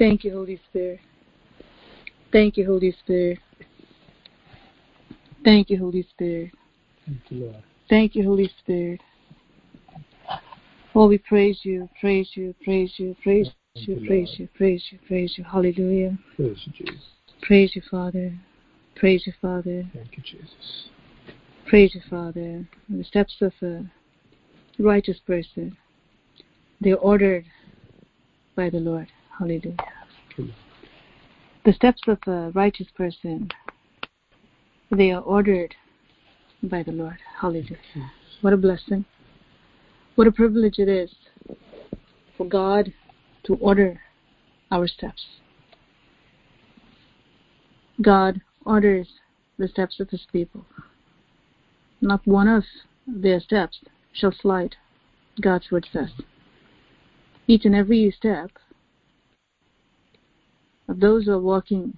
Thank you, Holy Spirit. Thank you, Holy Spirit. Thank you, Holy Spirit. Thank you, Lord. Thank you, Holy Spirit. Oh, we praise you, praise you, praise you, praise you, praise you, praise you, praise you. Hallelujah. Praise you, Jesus. Praise you, Father. Praise you, Father. Thank you, Jesus. Praise you, Father. The steps of a righteous person, they're ordered by the Lord. Hallelujah. The steps of a righteous person, they are ordered by the Lord. Hallelujah. What a blessing. What a privilege it is for God to order our steps. God orders the steps of His people. Not one of their steps shall slide, God's word says. Each and every step of those who are walking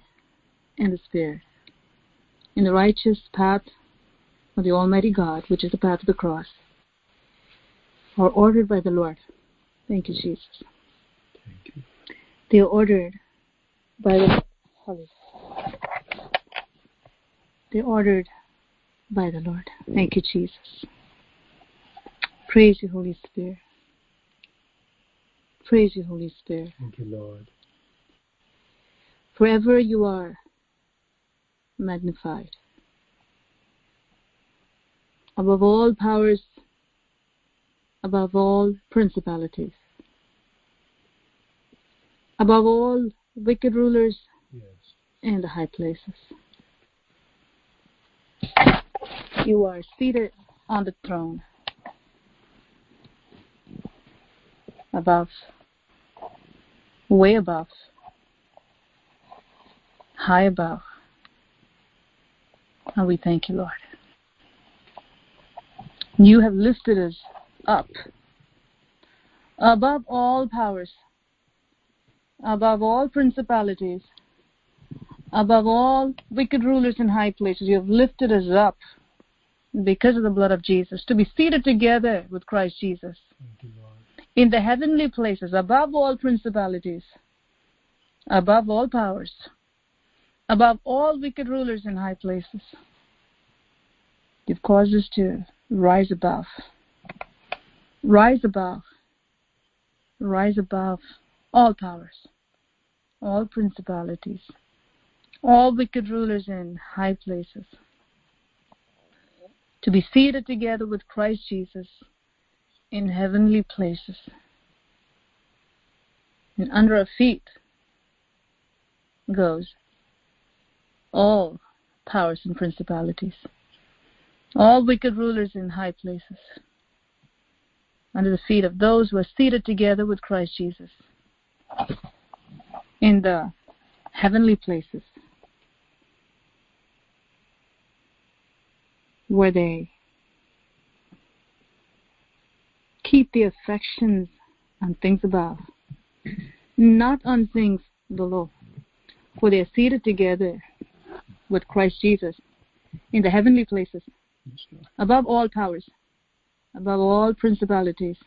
in the Spirit, in the righteous path of the Almighty God, which is the path of the cross, are ordered by the Lord. Thank you, Jesus. Thank you. They are ordered by the Lord. They're ordered by the Lord. Thank you, Jesus. Praise you, Holy Spirit. Praise you, Holy Spirit. Thank you, Lord. Forever you are magnified. Above all powers, above all principalities, above all wicked rulers, yes, and the high places. You are seated on the throne above, way above, high above. And we thank you, Lord. You have lifted us up above all powers, above all principalities, above all wicked rulers in high places. You have lifted us up because of the blood of Jesus, to be seated together with Christ Jesus. Thank you, Lord. In the heavenly places, above all principalities, above all powers, above all wicked rulers in high places. You've caused us to rise above. Rise above. Rise above all powers, all principalities, all wicked rulers in high places, to be seated together with Christ Jesus in heavenly places, and under our feet goes all powers and principalities, all wicked rulers in high places, under the feet of those who are seated together with Christ Jesus in the heavenly places, where they keep the affections on things above, not on things below. For they are seated together with Christ Jesus in the heavenly places, above all powers, above all principalities,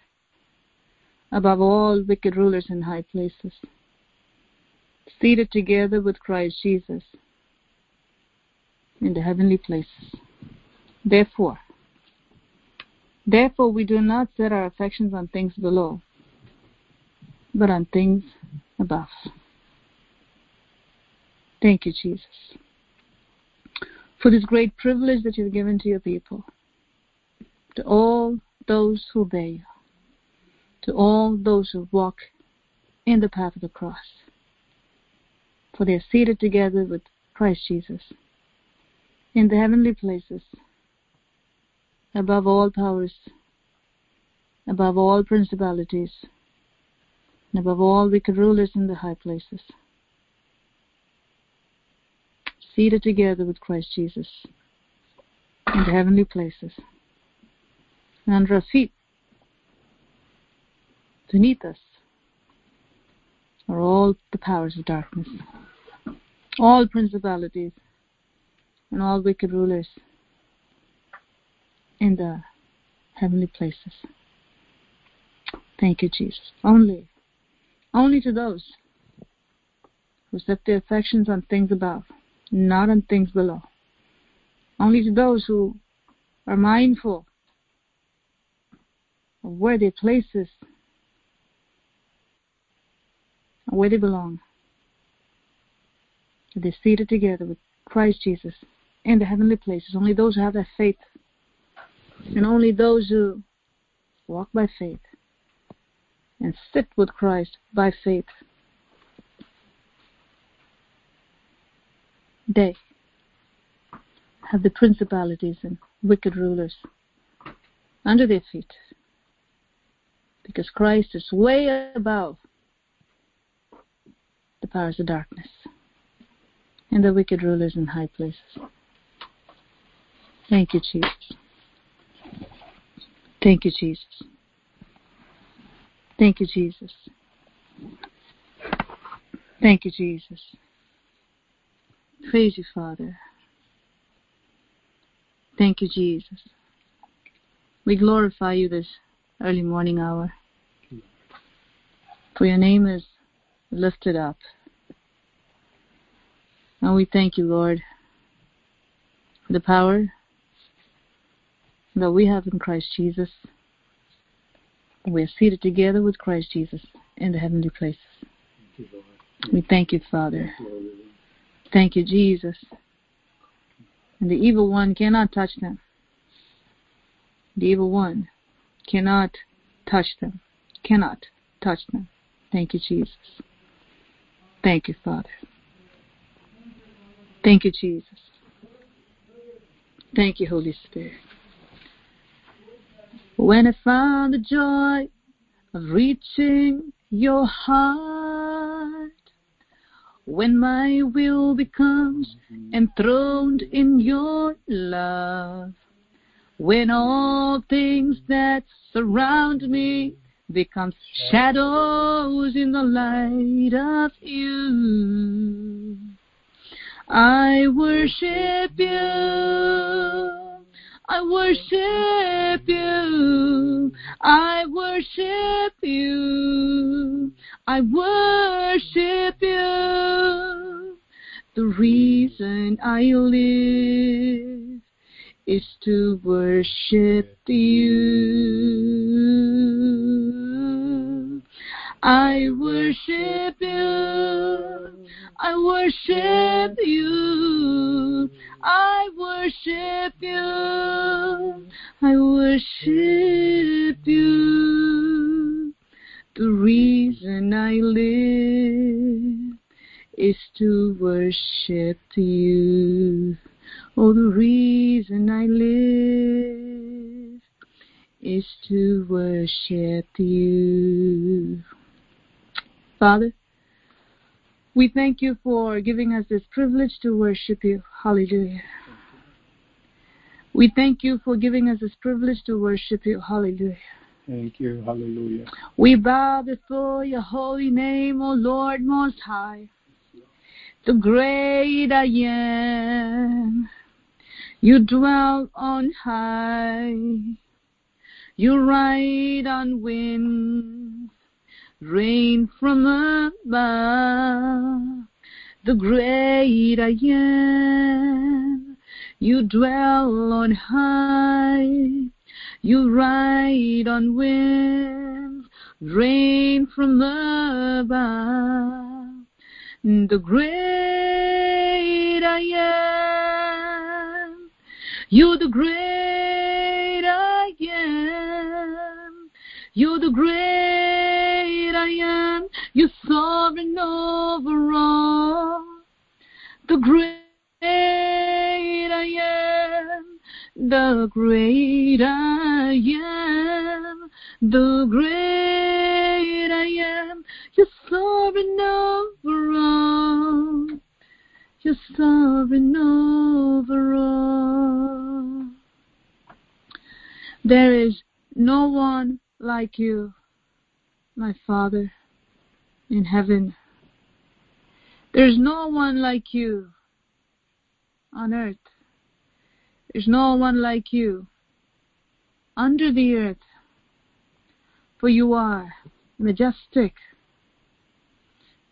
above all wicked rulers in high places, seated together with Christ Jesus in the heavenly places. Therefore we do not set our affections on things below, but on things above. Thank you, Jesus, for this great privilege that you've given to your people, to all those who obey you, to all those who walk in the path of the cross. For they are seated together with Christ Jesus in the heavenly places, above all powers, above all principalities, and above all wicked rulers in the high places, seated together with Christ Jesus in the heavenly places, and under our feet, beneath us, are all the powers of darkness, all principalities, and all wicked rulers in the heavenly places. Thank you, Jesus. Only to those who set their affections on things above, not on things below. Only to those who are mindful of where their place is, where they belong, they're seated together with Christ Jesus in the heavenly places. Only those who have that faith, and only those who walk by faith and sit with Christ by faith, they have the principalities and wicked rulers under their feet, because Christ is way above the powers of darkness and the wicked rulers in high places. Thank you, Jesus. Thank you, Jesus. Thank you, Jesus. Thank you, Jesus. Praise you, Father. Thank you, Jesus. We glorify you this early morning hour, for your name is lifted up. And we thank you, Lord, for the power that we have in Christ Jesus. We are seated together with Christ Jesus in the heavenly places. Thank you, Lord. We thank you, Father. Thank you, Jesus. And the evil one cannot touch them. The evil one cannot touch them. Cannot touch them. Thank you, Jesus. Thank you, Father. Thank you, Jesus. Thank you, Holy Spirit. When I found the joy of reaching your heart, when my will becomes enthroned in your love, when all things that surround me become shadows in the light of you, I worship you. I worship you, I worship you, I worship you. The reason I live is to worship you. I worship you, I worship you, I worship you, I worship you. The reason I live is to worship you. Oh, the reason I live is to worship you. Father, we thank you for giving us this privilege to worship you. Hallelujah. We thank you for giving us this privilege to worship you. Hallelujah. Thank you. Hallelujah. We bow before your holy name, O Lord Most High, the great I am. You dwell on high. You ride on winds. Rain from above, the great I am. You dwell on high. You ride on winds. Rain from above, the great I am. You the great I am. You the great I am, you sovereign over all, the great I am, the great I am, the great I am, you sovereign over all, you sovereign over all. There is no one like you, my Father in heaven. There's no one like you on earth. There's no one like you under the earth. For you are majestic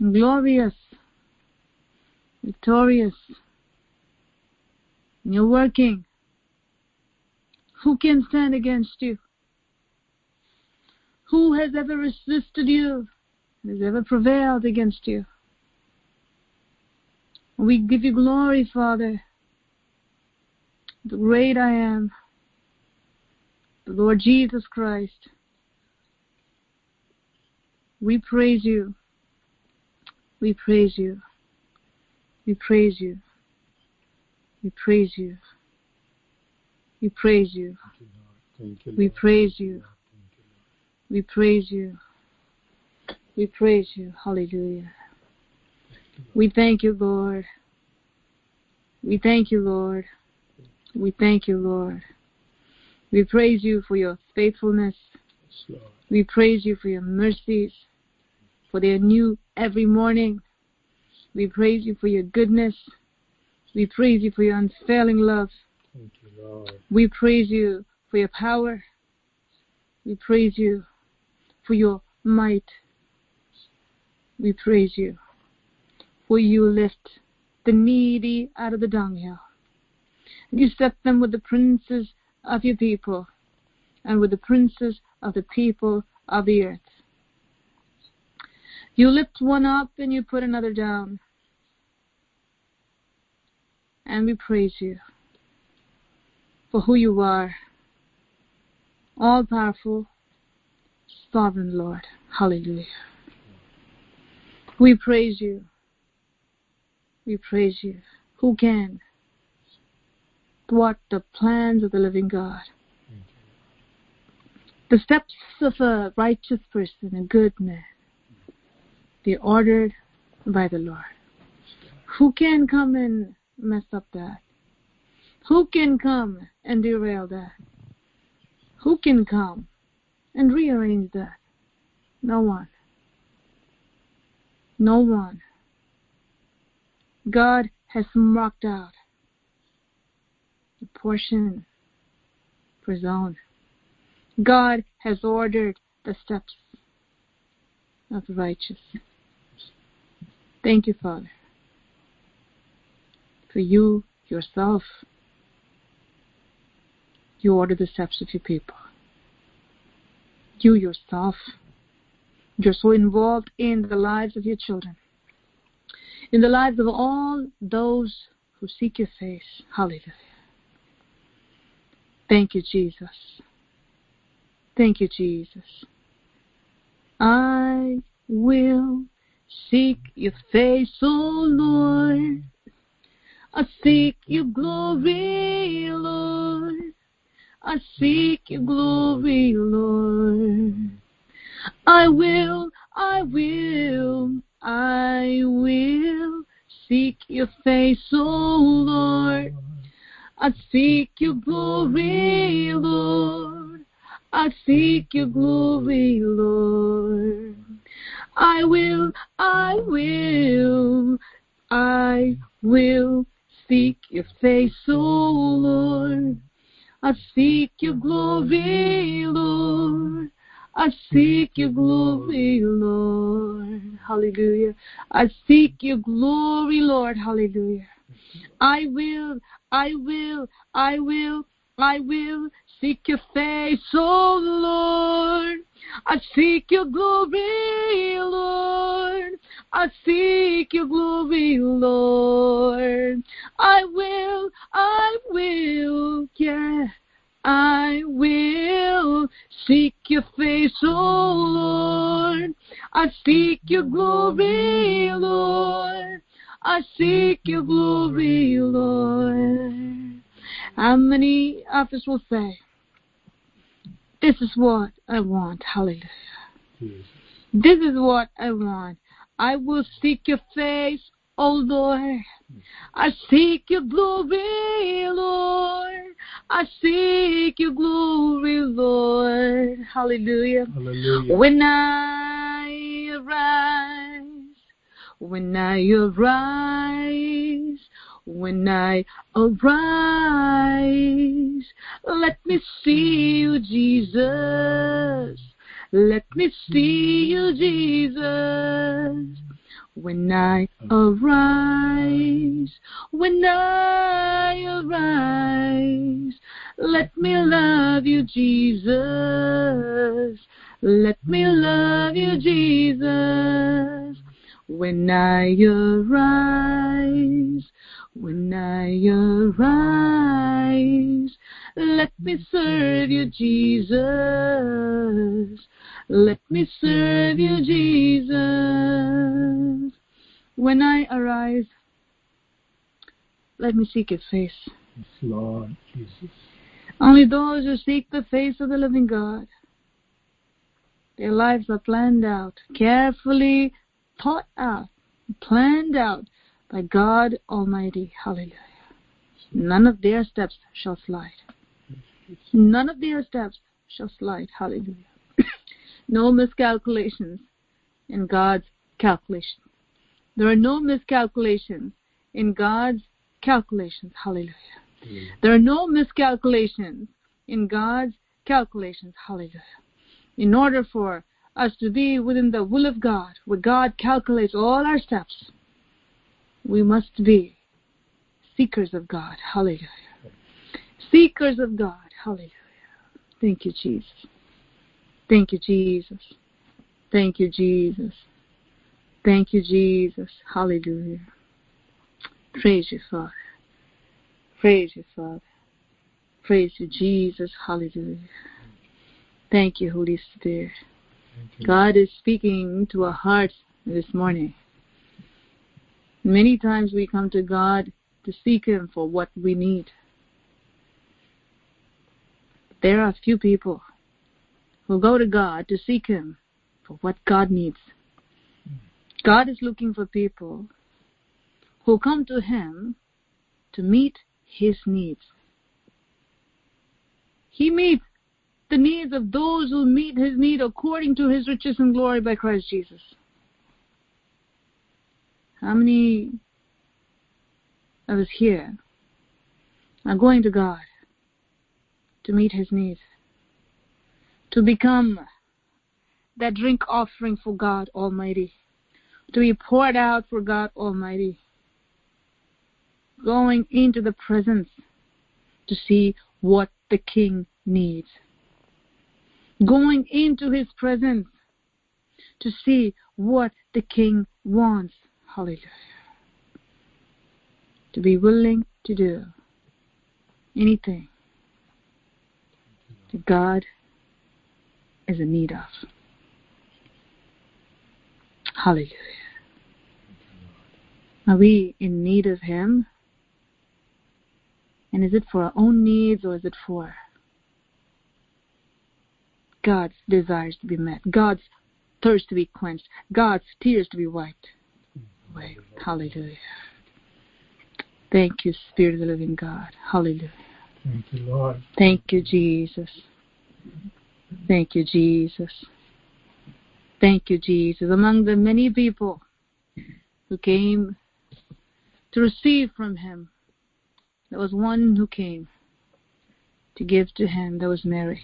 and glorious victorious. You're working. Who can stand against you? Who has ever resisted you? Has ever prevailed against you? We give you glory, Father. The great I am, the Lord Jesus Christ. We praise you. We praise you. We praise you. We praise you. We praise you. We praise you. We praise you. We praise you. Hallelujah. We thank you, Lord. We thank you, Lord. We thank you, Lord. We praise you for your faithfulness. We praise you for your mercies, for they are new every morning. We praise you for your goodness. We praise you for your unfailing love. Thank you, Lord. We praise you for your power. We praise you for your might. We praise you for you lift the needy out of the dunghill. You set them with the princes of your people and with the princes of the people of the earth. You lift one up and you put another down. And we praise you for who you are, all-powerful, sovereign Lord. Hallelujah. We praise you. We praise you. Who can thwart the plans of the living God? The steps of a righteous person, a good man, they're ordered by the Lord. Who can come and mess up that? Who can come and derail that? Who can come and rearrange that? No one. No one. God has marked out the portion for his own. God has ordered the steps of the righteous. Thank you, Father, for you, yourself, you order the steps of your people. You, yourself, you're so involved in the lives of your children, in the lives of all those who seek your face. Hallelujah. Thank you, Jesus. Thank you, Jesus. I will seek your face, O Lord. I seek your glory, Lord. I seek your glory, Lord. I will seek your face, O Lord. I seek your glory, Lord. I seek your glory, Lord. I will seek your face, O Lord. I seek your glory, Lord. I seek your glory, Lord. Hallelujah. I seek your glory, Lord. Hallelujah. I will seek your face, O Lord. I seek your glory, Lord. I seek your glory, Lord. I will seek your face, O Lord. I seek your glory, Lord. I seek your glory, Lord. How many of us will say, this is what I want. Hallelujah. Jesus. This is what I want. I will seek your face, O Lord. I seek your glory, Lord. I seek your glory, Lord. Hallelujah. Hallelujah. When I arise, let me see you, Jesus. Let me see you, Jesus. When I arise, let me love you, Jesus. Let me love you, Jesus. When I arise, let me serve you, Jesus. Let me serve you, Jesus. When I arise, let me seek his face. Yes, Lord Jesus. Only those who seek the face of the living God, their lives are planned out, carefully thought out, planned out by God Almighty. Hallelujah. None of their steps shall slide. None of their steps shall slide. Hallelujah. No miscalculations in God's calculation. There are no miscalculations in God's calculations. Hallelujah. Amen. There are no miscalculations in God's calculations. Hallelujah. In order for us to be within the will of God, where God calculates all our steps, we must be seekers of God. Hallelujah. Seekers of God. Hallelujah. Thank you, Jesus. Thank you, Jesus. Thank you, Jesus. Thank you, Jesus. Hallelujah. Praise you, Father. Praise you, Father. Praise you, Jesus. Hallelujah. Thank you, Holy Spirit. You. God is speaking to our hearts this morning. Many times we come to God to seek Him for what we need. There are few people who go to God to seek Him for what God needs. God is looking for people who come to Him to meet His needs. He meets the needs of those who meet His need according to His riches and glory by Christ Jesus. How many of us here are going to God to meet His needs? To become that drink offering for God Almighty. To be poured out for God Almighty. Going into the presence to see what the King needs. Going into His presence to see what the King wants. Hallelujah. To be willing to do anything that God is in need of. Hallelujah. Are we in need of Him? And is it for our own needs, or is it for God's desires to be met, God's thirst to be quenched, God's tears to be wiped away? Hallelujah. Thank you, Spirit of the living God. Hallelujah. Thank you, Lord. Thank you, Jesus. Thank you, Jesus. Thank you, Jesus. Among the many people who came to receive from Him, there was one who came to give to Him. That was Mary.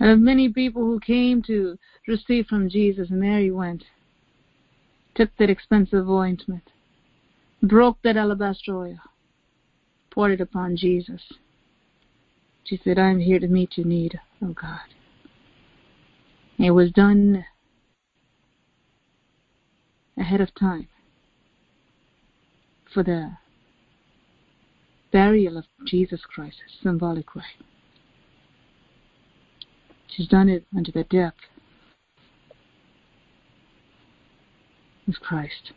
Out of many people who came to receive from Jesus, Mary went, took that expensive ointment, broke that alabaster oil, poured it upon Jesus. She said, "I'm here to meet your need, oh God." It was done ahead of time for the burial of Jesus Christ, symbolic way. She's done it unto the death of Christ.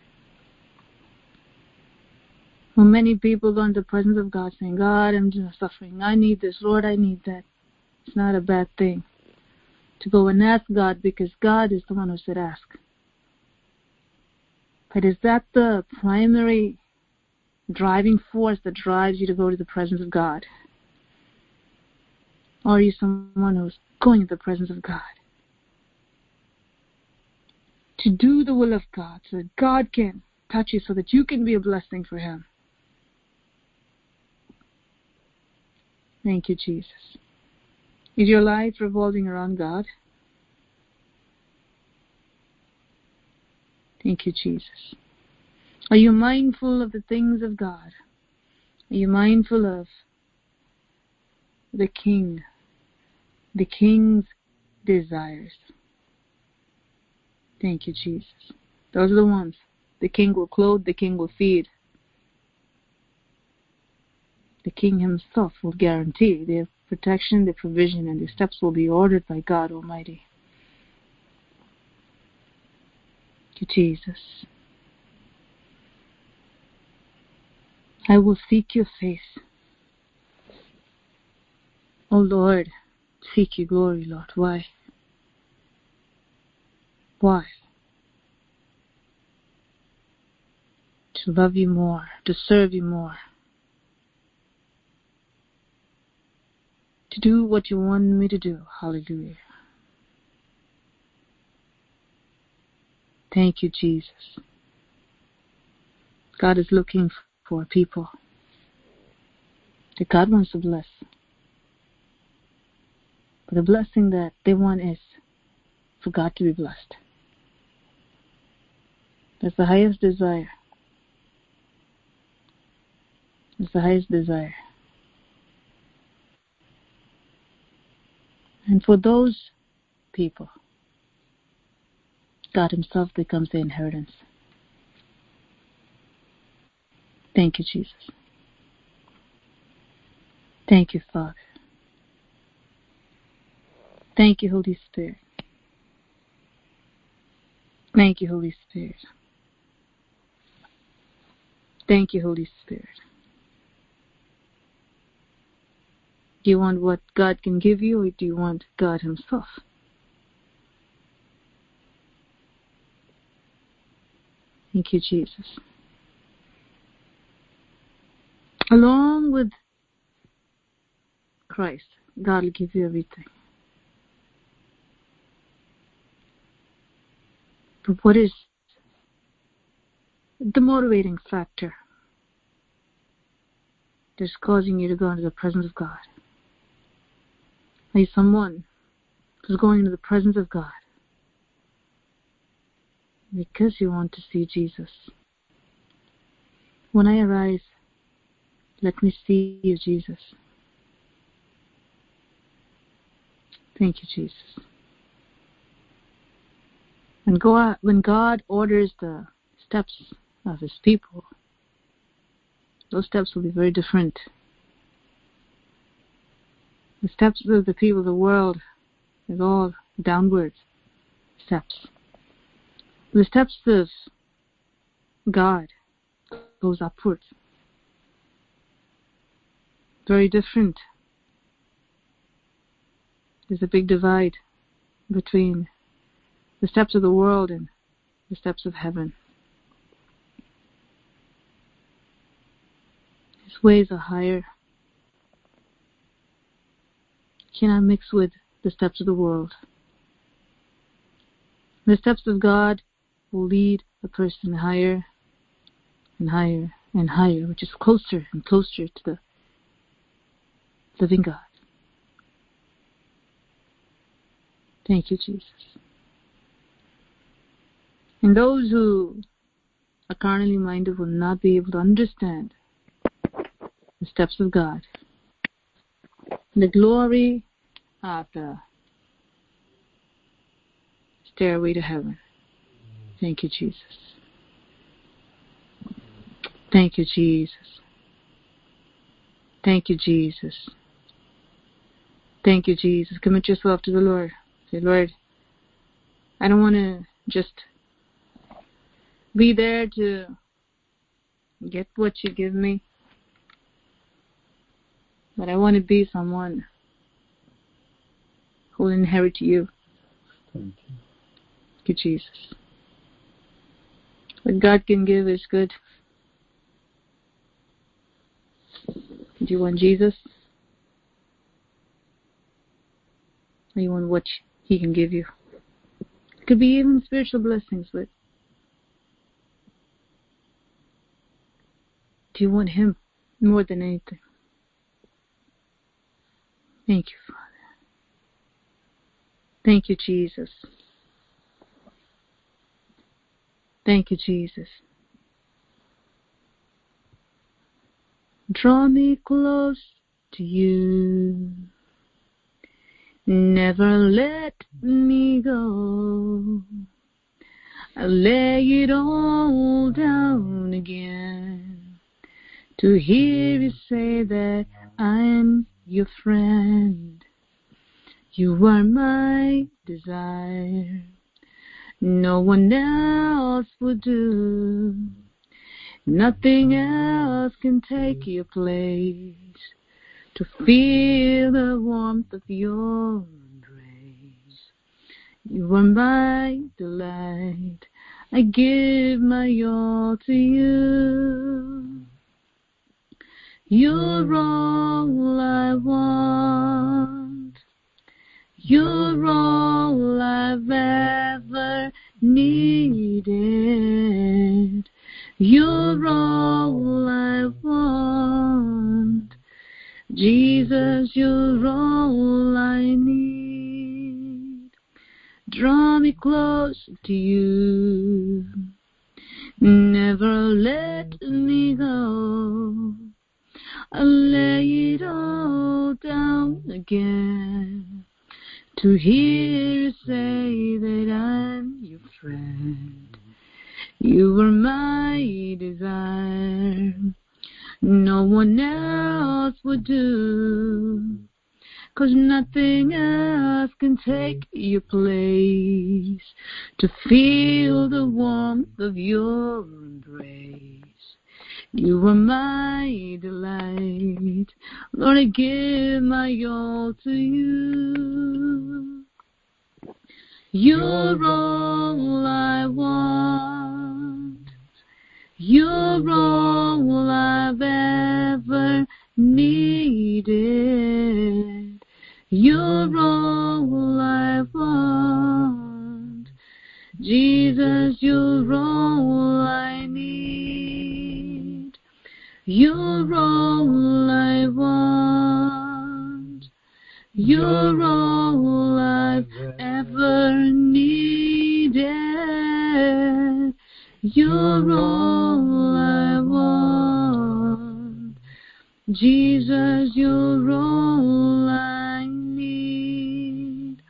Well, many people go into the presence of God saying, "God, I'm just suffering. I need this. Lord, I need that." It's not a bad thing to go and ask God, because God is the one who said ask. But is that the primary driving force that drives you to go to the presence of God? Or are you someone who's going to the presence of God to do the will of God, so that God can touch you, so that you can be a blessing for Him? Thank you, Jesus. Is your life revolving around God? Thank you, Jesus. Are you mindful of the things of God? Are you mindful of the King, the King's desires? Thank you, Jesus. Those are the ones. The King will clothe, the King will feed. The King himself will guarantee their protection, their provision, and their steps will be ordered by God Almighty. To Jesus. I will seek your face. O Lord, seek your glory, Lord. Why? Why? To love you more, to serve you more. To do what you want me to do. Hallelujah. Thank you, Jesus. God is looking for people that God wants to bless. But the blessing that they want is for God to be blessed. That's the highest desire. That's the highest desire. And for those people, God himself becomes the inheritance. Thank you, Jesus. Thank you, Father. Thank you, Holy Spirit. Thank you, Holy Spirit. Thank you, Holy Spirit. Do you want what God can give you, or do you want God himself? Thank you, Jesus. Along with Christ, God will give you everything. But what is the motivating factor that's causing you to go into the presence of God? Are you someone who's going into the presence of God because you want to see Jesus? When I arise, let me see you, Jesus. Thank you, Jesus. When God orders the steps of his people, those steps will be very different. The steps of the people of the world is all downward steps. The steps of God goes upwards. Very different. There's a big divide between the steps of the world and the steps of heaven. His ways are higher. Cannot mix with the steps of the world. The steps of God will lead a person higher and higher and higher, which is closer and closer to the living God. Thank you, Jesus. And those who are carnally minded will not be able to understand the steps of God, the glory of the stairway to heaven. Thank you, Jesus. Thank you, Jesus. Thank you, Jesus. Thank you, Jesus. Commit yourself to the Lord. Say, Lord, I don't want to just be there to get what you give me, but I want to be someone who will inherit you. Thank you. Thank you, Jesus. What God can give is good. Do you want Jesus? Or you want what he can give you? It could be even spiritual blessings, but do you want him more than anything? Thank you, Father. Thank you, Jesus. Thank you, Jesus. Draw me close to you. Never let me go. I lay it all down again to hear you say that I'm your friend. You are my desire. No one else will do. Nothing else can take your place. To feel the warmth of your embrace. You are my delight. I give my all to you. You're all I want. You're all I've ever needed. You're all I want. Jesus, you're all I need. Draw me close to you. Never let me go. I'll lay it all down again to hear you say that I'm your friend. You are my desire. No one else would do, 'cause nothing else can take your place. To feel the warmth of your embrace. You are my delight. Lord, I give my all to you. You're all I want. You're all I've ever needed. You're all I want. Jesus, you're all I need. You're all I want. You're all I've ever needed. You're all I want. Jesus, you're all I need.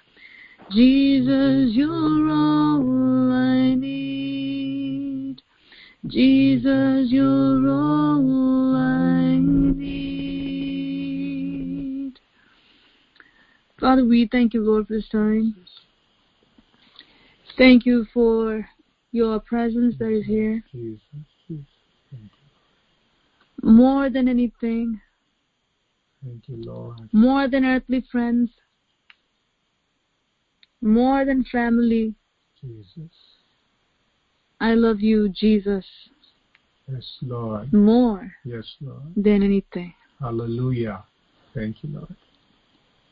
Jesus, you're all I need. Jesus, you're all I need. Father, we thank you, Lord, for this time. Thank you for your presence that is here. Jesus. More than anything. Thank you, Lord. More than earthly friends. More than family. Jesus. I love you, Jesus. Yes, Lord. More. Yes, Lord. Than anything. Hallelujah. Thank you, Lord.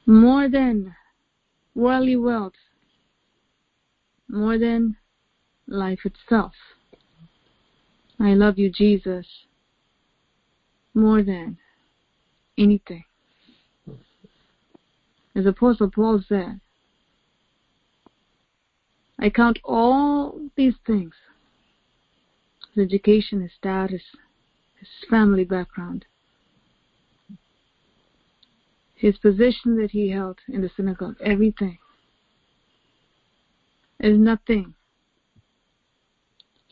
More than worldly wealth. More than life itself. I love you, Jesus, more than anything. As Apostle Paul said, I count all these things, his education, his status, his family background, his position that he held in the synagogue, everything is nothing,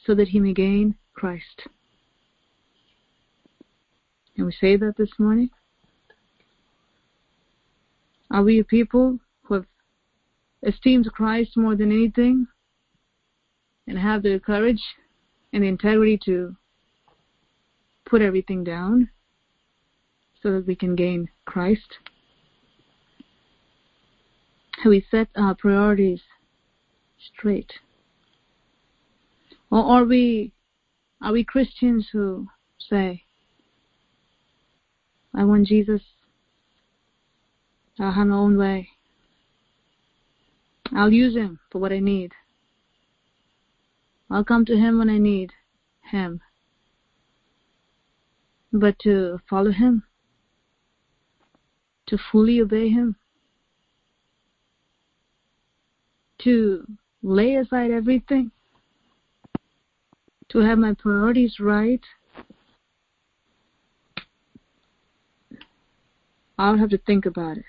so that he may gain Christ. Can we say that this morning? Are we a people who have esteemed Christ more than anything and have the courage and the integrity to put everything down so that we can gain Christ? Have we set our priorities straight? Or are we Christians who say, I want Jesus, I'll have my own way, I'll use him for what I need, I'll come to him when I need him, but to follow him, to fully obey him, to lay aside everything to have my priorities right, I'll have to think about it.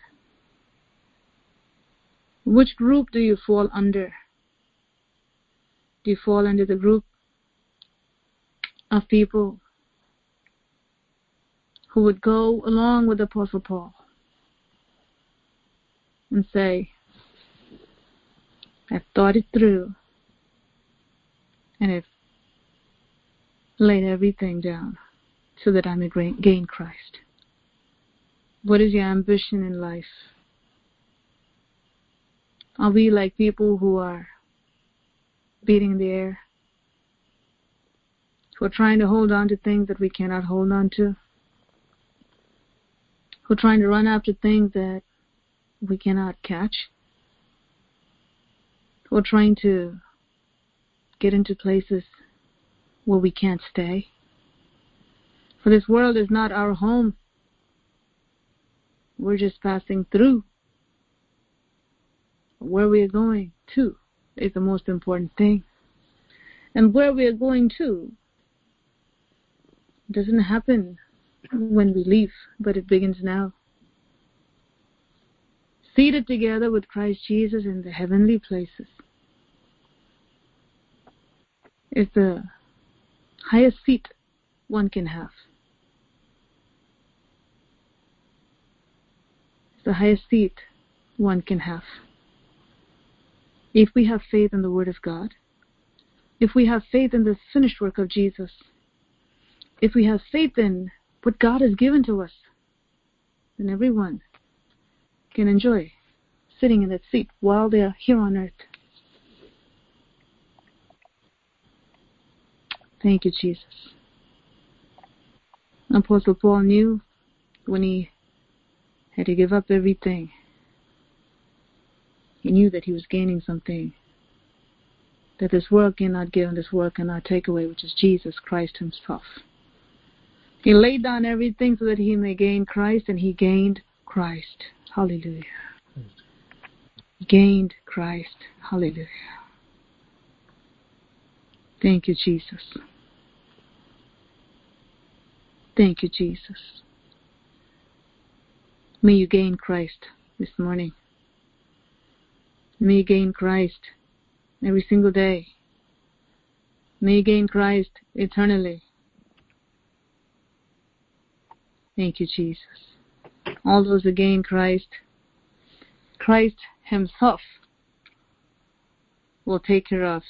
Which group do you fall under? Do you fall under the group of people who would go along with Apostle Paul and say, I've thought it through and I've laid everything down so that I may gain Christ? What is your ambition in life? Are we like people who are beating the air, who are trying to hold on to things that we cannot hold on to, who are trying to run after things that we cannot catch, who are trying to get into places where we can't stay? For this world is not our home. We're just passing through. Where we are going to is the most important thing. And where we are going to doesn't happen when we leave, but it begins now. Seated together with Christ Jesus in the heavenly places is the highest seat one can have. It's the highest seat one can have. If we have faith in the Word of God, if we have faith in the finished work of Jesus, if we have faith in what God has given to us, then everyone can enjoy sitting in that seat while they are here on earth. Thank you, Jesus. Apostle Paul knew when he had to give up everything, he knew that he was gaining something that this world cannot give and this world cannot take away, which is Jesus Christ himself. He laid down everything so that he may gain Christ, and he gained Christ. Hallelujah. Gained Christ. Hallelujah. Thank you, Jesus. Thank you, Jesus. May you gain Christ this morning. May you gain Christ every single day. May you gain Christ eternally. Thank you, Jesus. All those who gain Christ, Christ himself will take care of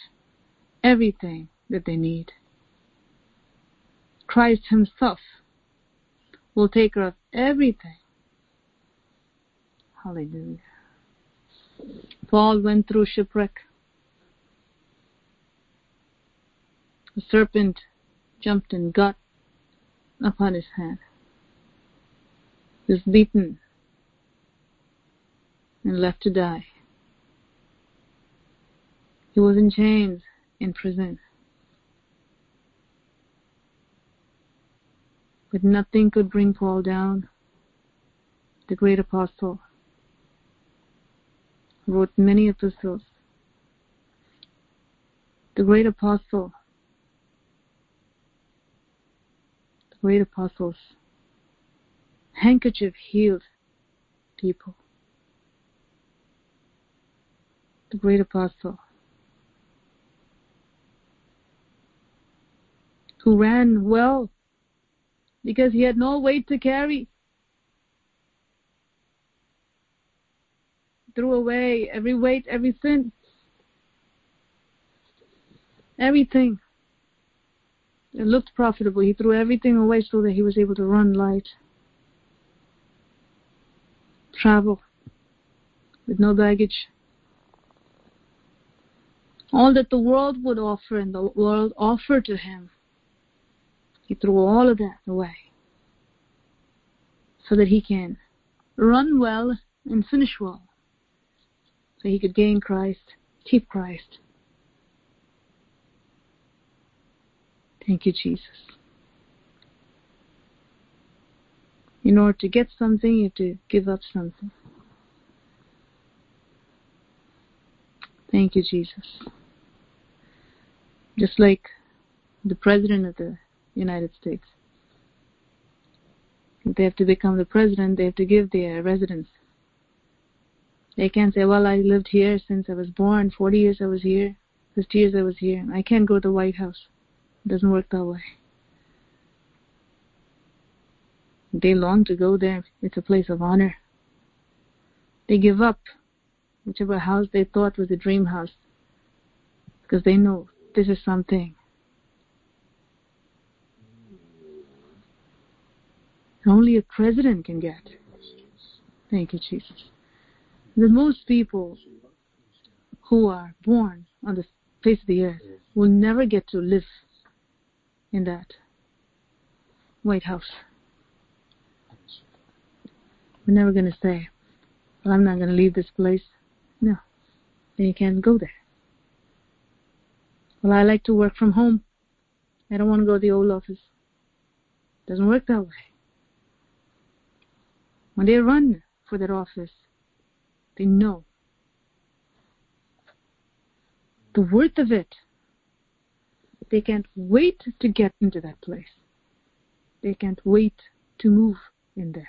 everything that they need. Christ himself will take care of everything. Hallelujah. Paul went through shipwreck. A serpent jumped and got upon his hand. He was beaten and left to die. He was in chains in prison. But nothing could bring Paul down, the great apostle. Wrote many epistles. The great apostle, the great apostles, handkerchief healed people. The great apostle who ran well because he had no weight to carry. Threw away every weight, every sin, everything. It looked profitable. He threw everything away so that he was able to run light, travel with no baggage. All that the world would offer and the world offered to him, he threw all of that away so that he can run well and finish well. So he could gain Christ, keep Christ. Thank you, Jesus. In order to get something, you have to give up something. Thank you, Jesus. Just like the President of the United States. If they have to become the President, they have to give their residence. They can't say, well, I lived here since I was born, 40 years I was here, 50 years I was here. I can't go to the White House. It doesn't work that way. They long to go there. It's a place of honor. They give up whichever house they thought was a dream house because they know this is something. Only a president can get. Thank you, Jesus. The most people who are born on the face of the earth will never get to live in that White House. We're never going to say, well, I'm not going to leave this place. No. Then you can't go there. Well, I like to work from home. I don't want to go to the old office. Doesn't work that way. When they run for that office, they know the worth of it. They can't wait to get into that place. They can't wait to move in there.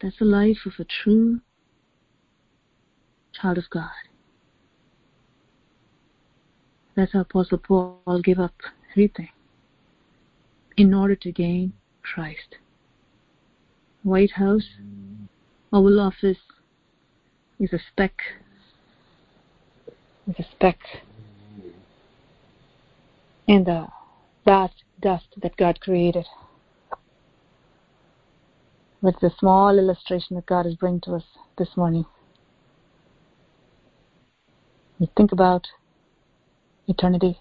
That's the life of a true child of God. That's how Apostle Paul gave up everything in order to gain Christ. White House, Oval Office is a speck. It's a speck. And the vast dust that God created. It's a small illustration that God is bringing to us this morning. We think about eternity.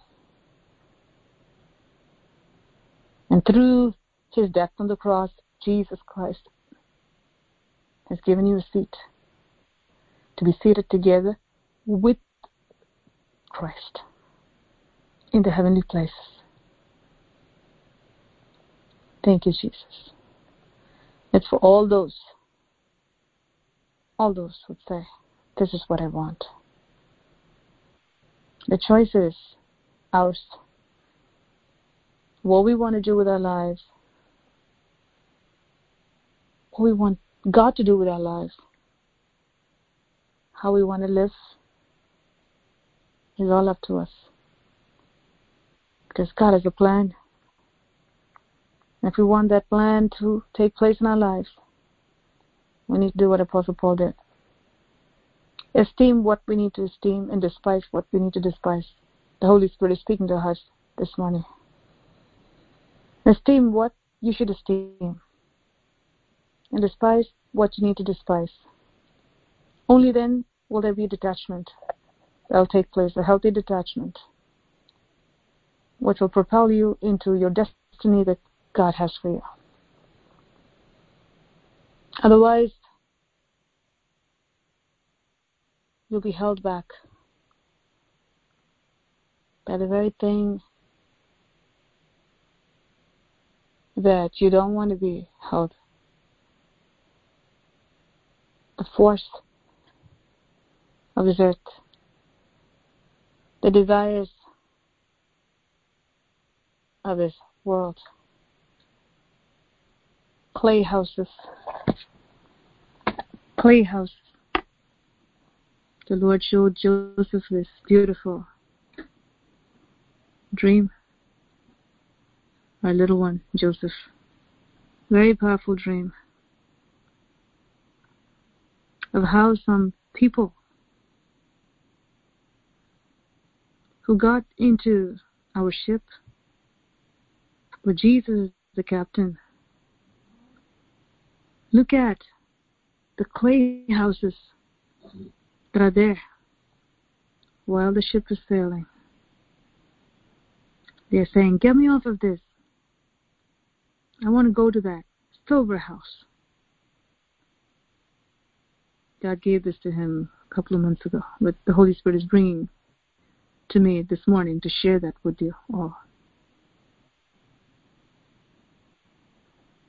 And through his death on the cross, Jesus Christ has given you a seat to be seated together with Christ in the heavenly places. Thank you, Jesus. It's for all those who say, this is what I want. The choice is ours. What we want to do with our lives, what we want God to do with our lives, how we want to live is all up to us. Because God has a plan. And if we want that plan to take place in our lives, we need to do what Apostle Paul did. Esteem what we need to esteem and despise what we need to despise. The Holy Spirit is speaking to us this morning. Esteem what you should esteem and despise what you need to despise. Only then will there be a detachment that will take place, a healthy detachment, which will propel you into your destiny that God has for you. Otherwise, you'll be held back by the very thing that you don't want to be held. The force of this earth, the desires of this world. Clay houses. The Lord showed Joseph this beautiful dream. Our little one, Joseph. Very powerful dream of how some people who got into our ship, where Jesus is the captain. Look at the clay houses that are there while the ship is sailing. They're saying, get me off of this. I want to go to that silver house. God gave this to him a couple of months ago, but the Holy Spirit is bringing to me this morning to share that with you all.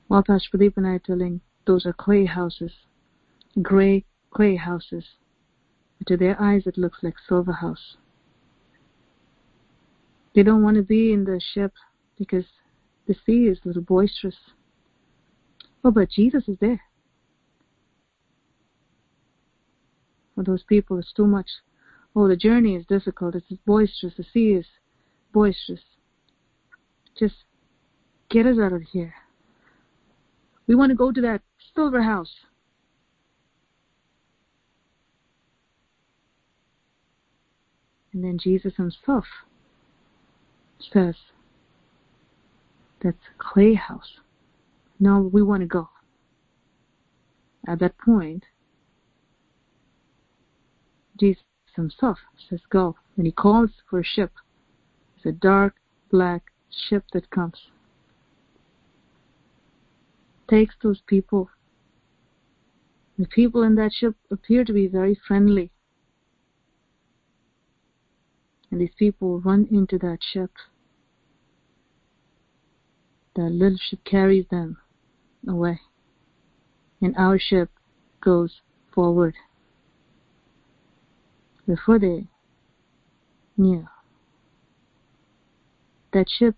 While Pastor Pradeep and I are telling, those are clay houses, gray clay houses. And to their eyes, it looks like silver house. They don't want to be in the ship because the sea is a little boisterous. Oh, but Jesus is there. For those people, it's too much. Oh, the journey is difficult. It's boisterous. The sea is boisterous. Just get us out of here. We want to go to that silver house. And then Jesus himself says, that's clay house. Now we want to go. At that point, Jesus himself says, go. And he calls for a ship. It's a dark, black ship that comes. Takes those people. The people in that ship appear to be very friendly. And these people run into that ship. That little ship carries them away. And our ship goes forward. Before they knew, that ship,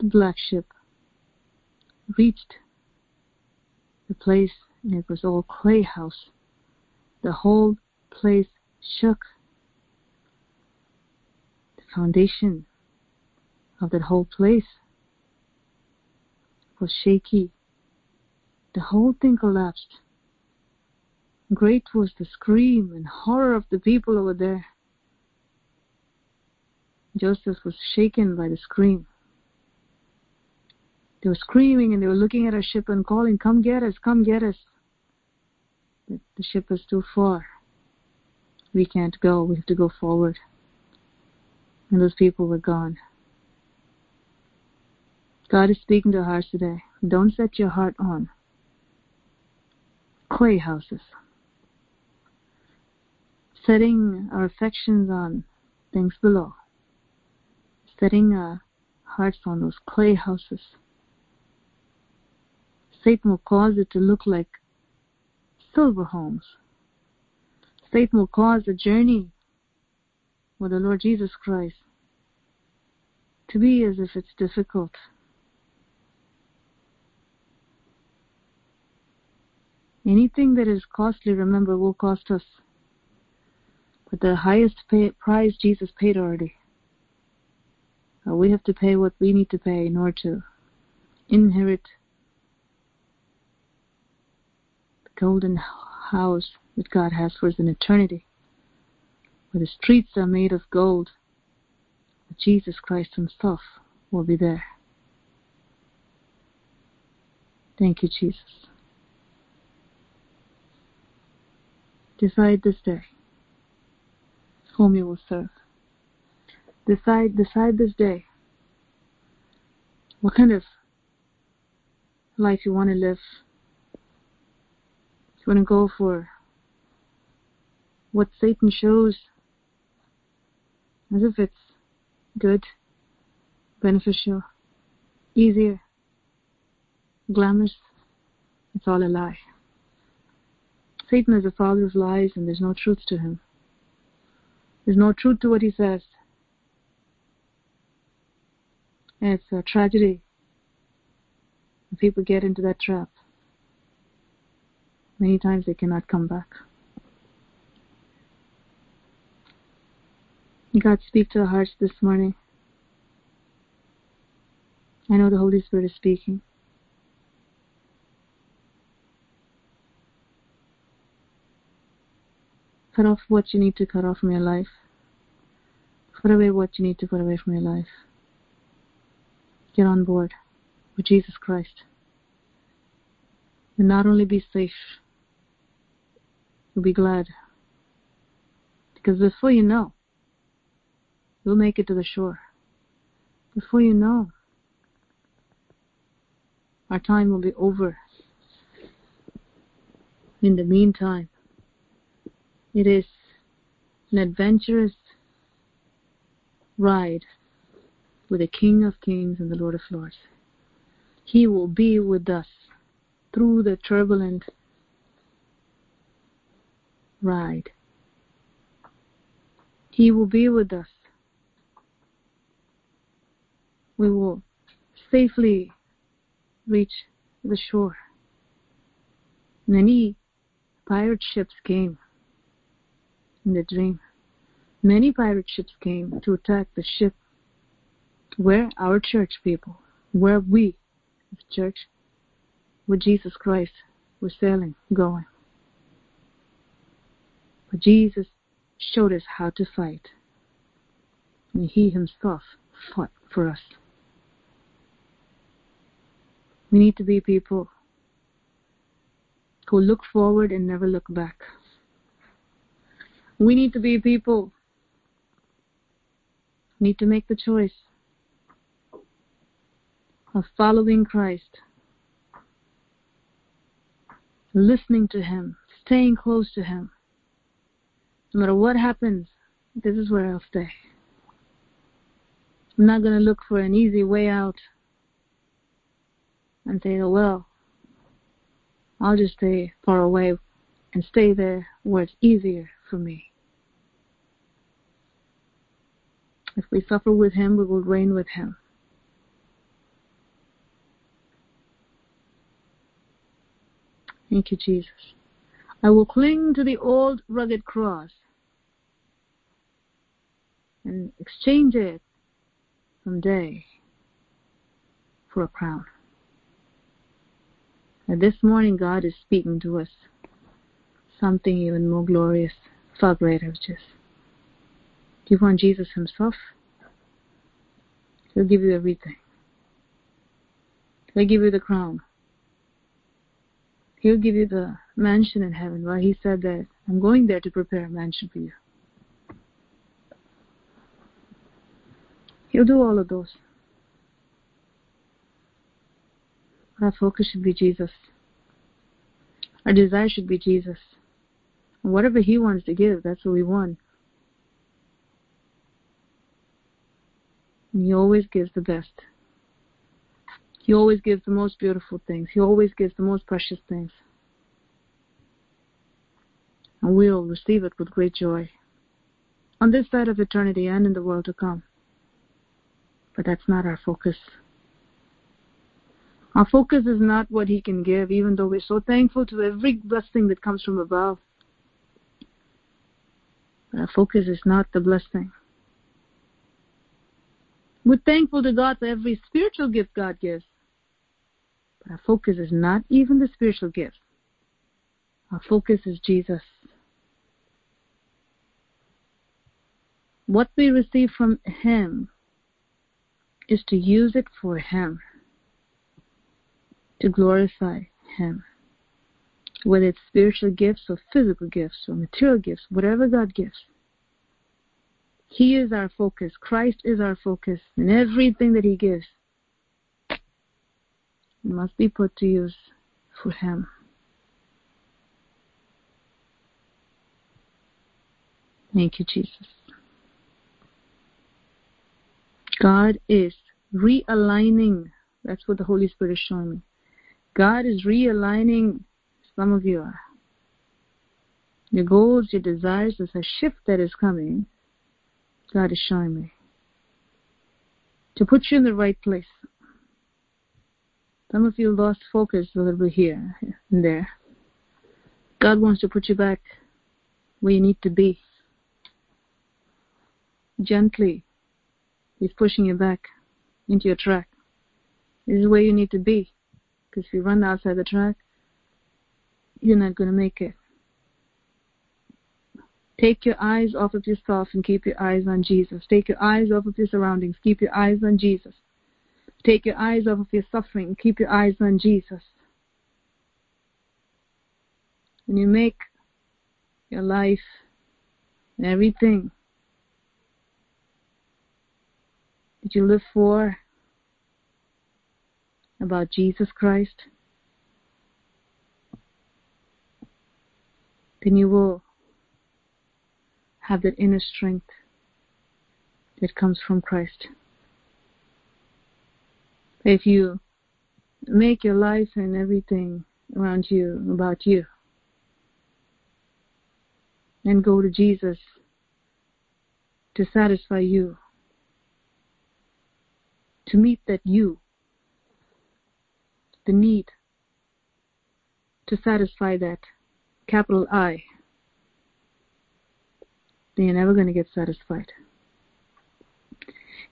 the black ship, reached the place, and it was all clay house. The whole place shook. Foundation of that whole place was shaky. The whole thing collapsed. Great was the scream and horror of the people over there. Joseph was shaken by the scream. They were screaming and they were looking at our ship and calling, come get us, come get us. But the ship is too far. We can't go, we have to go forward. And those people were gone. God is speaking to our hearts today. Don't set your heart on clay houses. Setting our affections on things below. Setting our hearts on those clay houses. Satan will cause it to look like silver homes. Satan will cause a journey with the Lord Jesus Christ to be as if it's difficult. Anything that is costly, remember, will cost us. But the highest price Jesus paid already. We have to pay what we need to pay in order to inherit the golden house that God has for us in eternity, where the streets are made of gold, Jesus Christ himself will be there. Thank you, Jesus. Decide this day whom you will serve. Decide this day what kind of life you want to live. You want to go for what Satan shows as if it's good, beneficial, easier, glamorous. It's all a lie. Satan is a father of lies, and there's no truth to him. There's no truth to what he says. And it's a tragedy when people get into that trap. Many times they cannot come back. God, speak to our hearts this morning. I know the Holy Spirit is speaking. Cut off what you need to cut off from your life. Put away what you need to put away from your life. Get on board with Jesus Christ. And not only be safe, you'll be glad. Because before you know, you'll make it to the shore. Before you know, our time will be over. In the meantime, it is an adventurous ride with the King of Kings and the Lord of Lords. He will be with us through the turbulent ride. He will be with us safely reach the shore. Many pirate ships came in the dream. Many pirate ships came to attack the ship where our church people, where we, as church, where Jesus Christ were sailing, going. But Jesus showed us how to fight. And He Himself fought for us. We need to be people who look forward and never look back. We need to be people who need to make the choice of following Christ, listening to Him, staying close to Him. No matter what happens, this is where I'll stay. I'm not going to look for an easy way out and say, oh, well, I'll just stay far away and stay there where it's easier for me. If we suffer with Him, we will reign with Him. Thank you, Jesus. I will cling to the old rugged cross and exchange it someday for a crown. And this morning God is speaking to us something even more glorious, far greater, which is, do you want Jesus Himself? He'll give you everything. He'll give you the crown. He'll give you the mansion in heaven, where He said that I'm going there to prepare a mansion for you. He'll do all of those. Our focus should be Jesus. Our desire should be Jesus. And whatever He wants to give, that's what we want. And He always gives the best. He always gives the most beautiful things. He always gives the most precious things. And we'll receive it with great joy on this side of eternity and in the world to come. But that's not our focus. Our focus is not what He can give, even though we're so thankful to every blessing that comes from above. But our focus is not the blessing. We're thankful to God for every spiritual gift God gives. But our focus is not even the spiritual gifts. Our focus is Jesus. What we receive from Him is to use it for Him, to glorify Him. Whether it's spiritual gifts or physical gifts or material gifts, whatever God gives, He is our focus. Christ is our focus. And everything that He gives must be put to use for Him. Thank you, Jesus. God is realigning. That's what the Holy Spirit is showing me. God is realigning some of you. Your goals, your desires, there's a shift that is coming. God is showing me. To put you in the right place. Some of you lost focus a little bit here and there. God wants to put you back where you need to be. Gently, He's pushing you back into your track. This is where you need to be. Because if you run outside the track, you're not going to make it. Take your eyes off of yourself and keep your eyes on Jesus. Take your eyes off of your surroundings. Keep your eyes on Jesus. Take your eyes off of your suffering and keep your eyes on Jesus. When you make your life and everything that you live for about Jesus Christ, then you will have that inner strength that comes from Christ. If you make your life and everything around you about you, and go to Jesus to satisfy you, to meet that you the need to satisfy that capital I, then you're never going to get satisfied.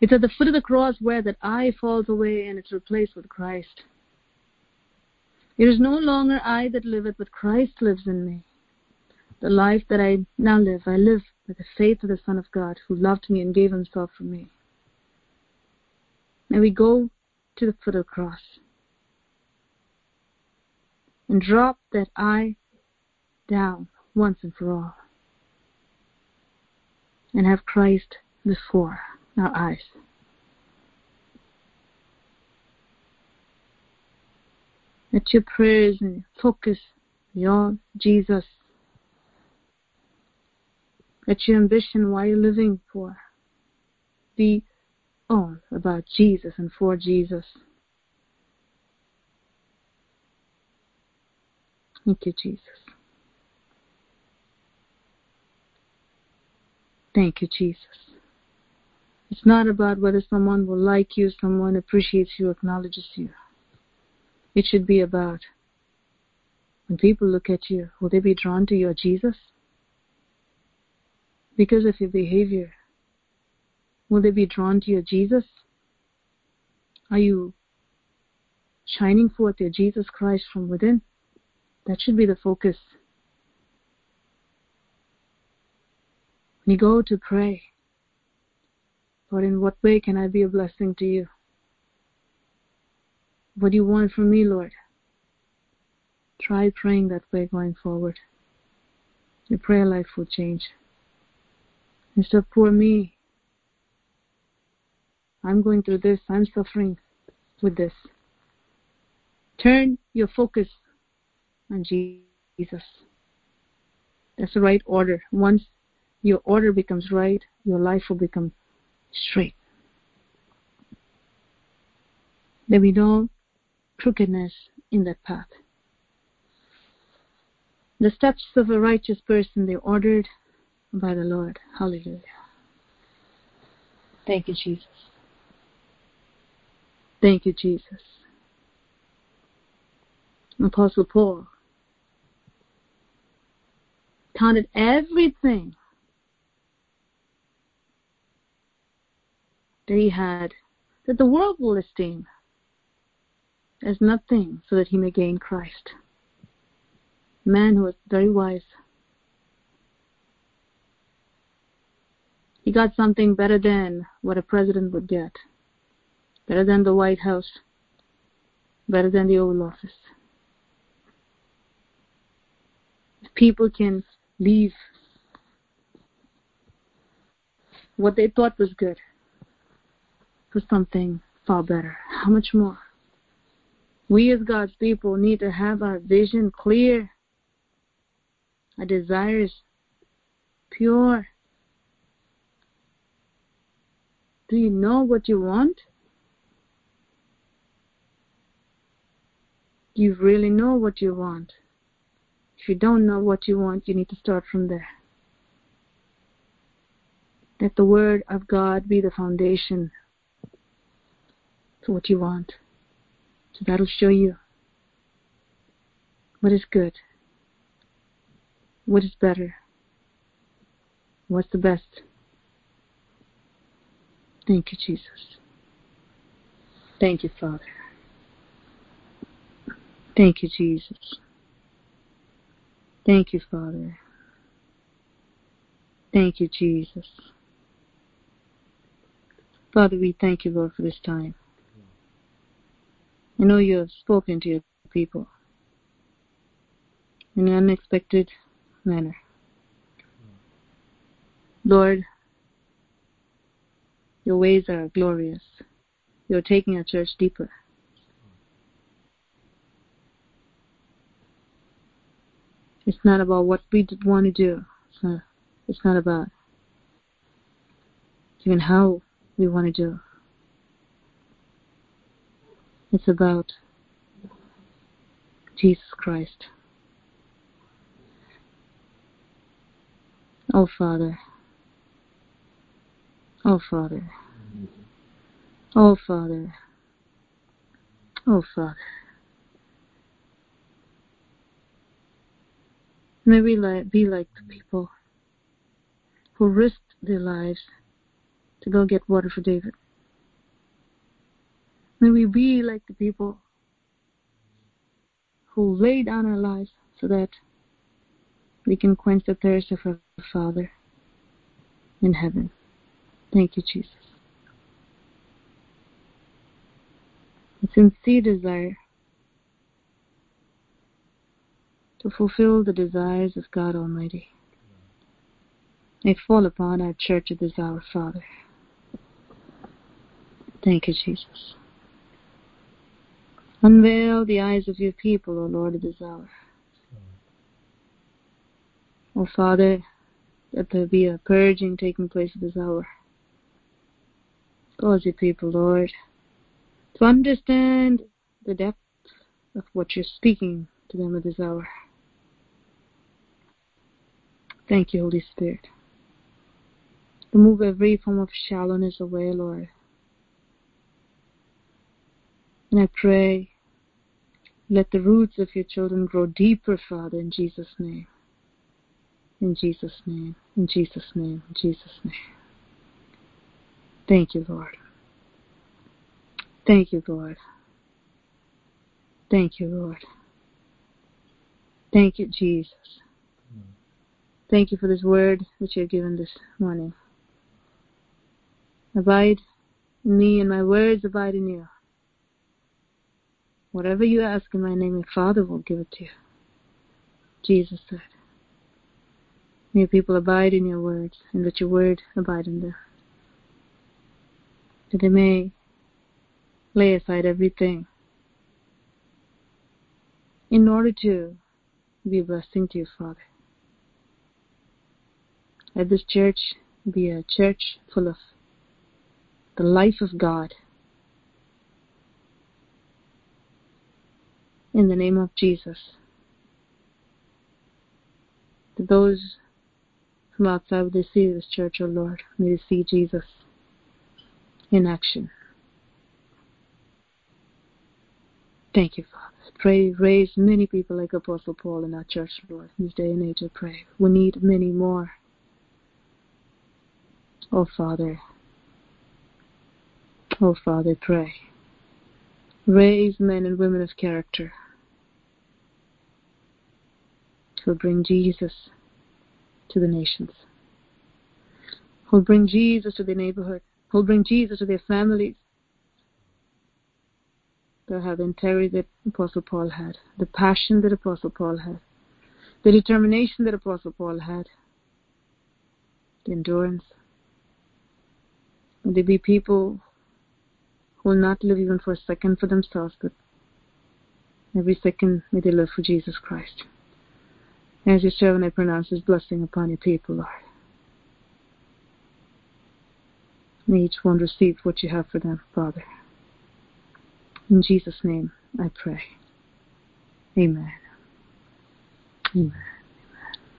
It's at the foot of the cross where that I falls away and it's replaced with Christ. It is no longer I that liveth, but Christ lives in me. The life that I now live, I live by the faith of the Son of God, who loved me and gave himself for me. And we go to the foot of the cross and drop that I down once and for all and have Christ before our eyes. Let your prayers and focus be on Jesus. Let your ambition while you're living for be all about Jesus and for Jesus. Thank you, Jesus. Thank you, Jesus. It's not about whether someone will like you, someone appreciates you, acknowledges you. It should be about when people look at you, will they be drawn to your Jesus? Because of your behavior, will they be drawn to your Jesus? Are you shining forth your Jesus Christ from within? That should be the focus. When you go to pray, Lord, in what way can I be a blessing to you? What do you want from me, Lord? Try praying that way going forward. Your prayer life will change. Instead of poor me, I'm going through this, I'm suffering with this. Turn your focus on Jesus. That's the right order. Once your order becomes right, your life will become straight. There will be no crookedness in that path. The steps of a righteous person, they're ordered by the Lord. Hallelujah. Thank you, Jesus. Thank you, Jesus. Apostle Paul counted everything that he had, that the world will esteem as nothing, so that he may gain Christ. A man who was very wise. He got something better than what a president would get. Better than the White House. Better than the Oval Office. If people can leave what they thought was good for something far better, how much more? We as God's people need to have our vision clear, our desires pure. Do you know what you want? Do you really know what you want? If you don't know what you want, you need to start from there. Let the Word of God be the foundation to what you want. So that'll show you what is good, what is better, what's the best. Thank you, Jesus. Thank you, Father. Thank you, Jesus. Thank you, Father. Thank you, Jesus. Father, we thank you, Lord, for this time. I know you have spoken to your people in an unexpected manner. Lord, your ways are glorious. You're taking our church deeper. It's not about what we want to do. It's not about even how we want to do. It's about Jesus Christ. Oh Father, May we be like the people who risked their lives to go get water for David. May we be like the people who lay down our lives so that we can quench the thirst of our Father in heaven. Thank you, Jesus. A sincere desire to fulfill the desires of God Almighty may fall upon our church at this hour, Father. Thank you, Jesus. Unveil the eyes of your people, O Lord, at this hour. O Father, that there be a purging taking place at this hour. Cause your people, Lord, to understand the depth of what you're speaking to them at this hour. Thank you, Holy Spirit. Remove every form of shallowness away, Lord. And I pray, let the roots of your children grow deeper, Father, in Jesus' name. In Jesus' name, in Jesus' name, in Jesus' name. Thank you, Lord. Thank you, Lord. Thank you, Lord. Thank you, Jesus. Thank you for this word which you have given this morning. Abide in me and my words abide in you. Whatever you ask in my name, your Father will give it to you. Jesus said, may your people abide in your words, and let your word abide in them, that they may lay aside everything in order to be a blessing to you, Father. Let this church be a church full of the life of God. In the name of Jesus, that those from outside, they see this church, O Lord, may they see Jesus in action. Thank you, Father. Pray, raise many people like Apostle Paul in our church, Lord. In this day and age, I pray. We need many more. Oh, Father, pray. Raise men and women of character who bring Jesus to the nations, who bring Jesus to their neighborhood, who bring Jesus to their families. They'll have the integrity that Apostle Paul had, the passion that Apostle Paul had, the determination that Apostle Paul had, the endurance. Will they be people who will not live even for a second for themselves, but every second may they live for Jesus Christ. As your servant, I pronounce this blessing upon your people, Lord. May each one receive what you have for them, Father. In Jesus' name I pray. Amen. Amen.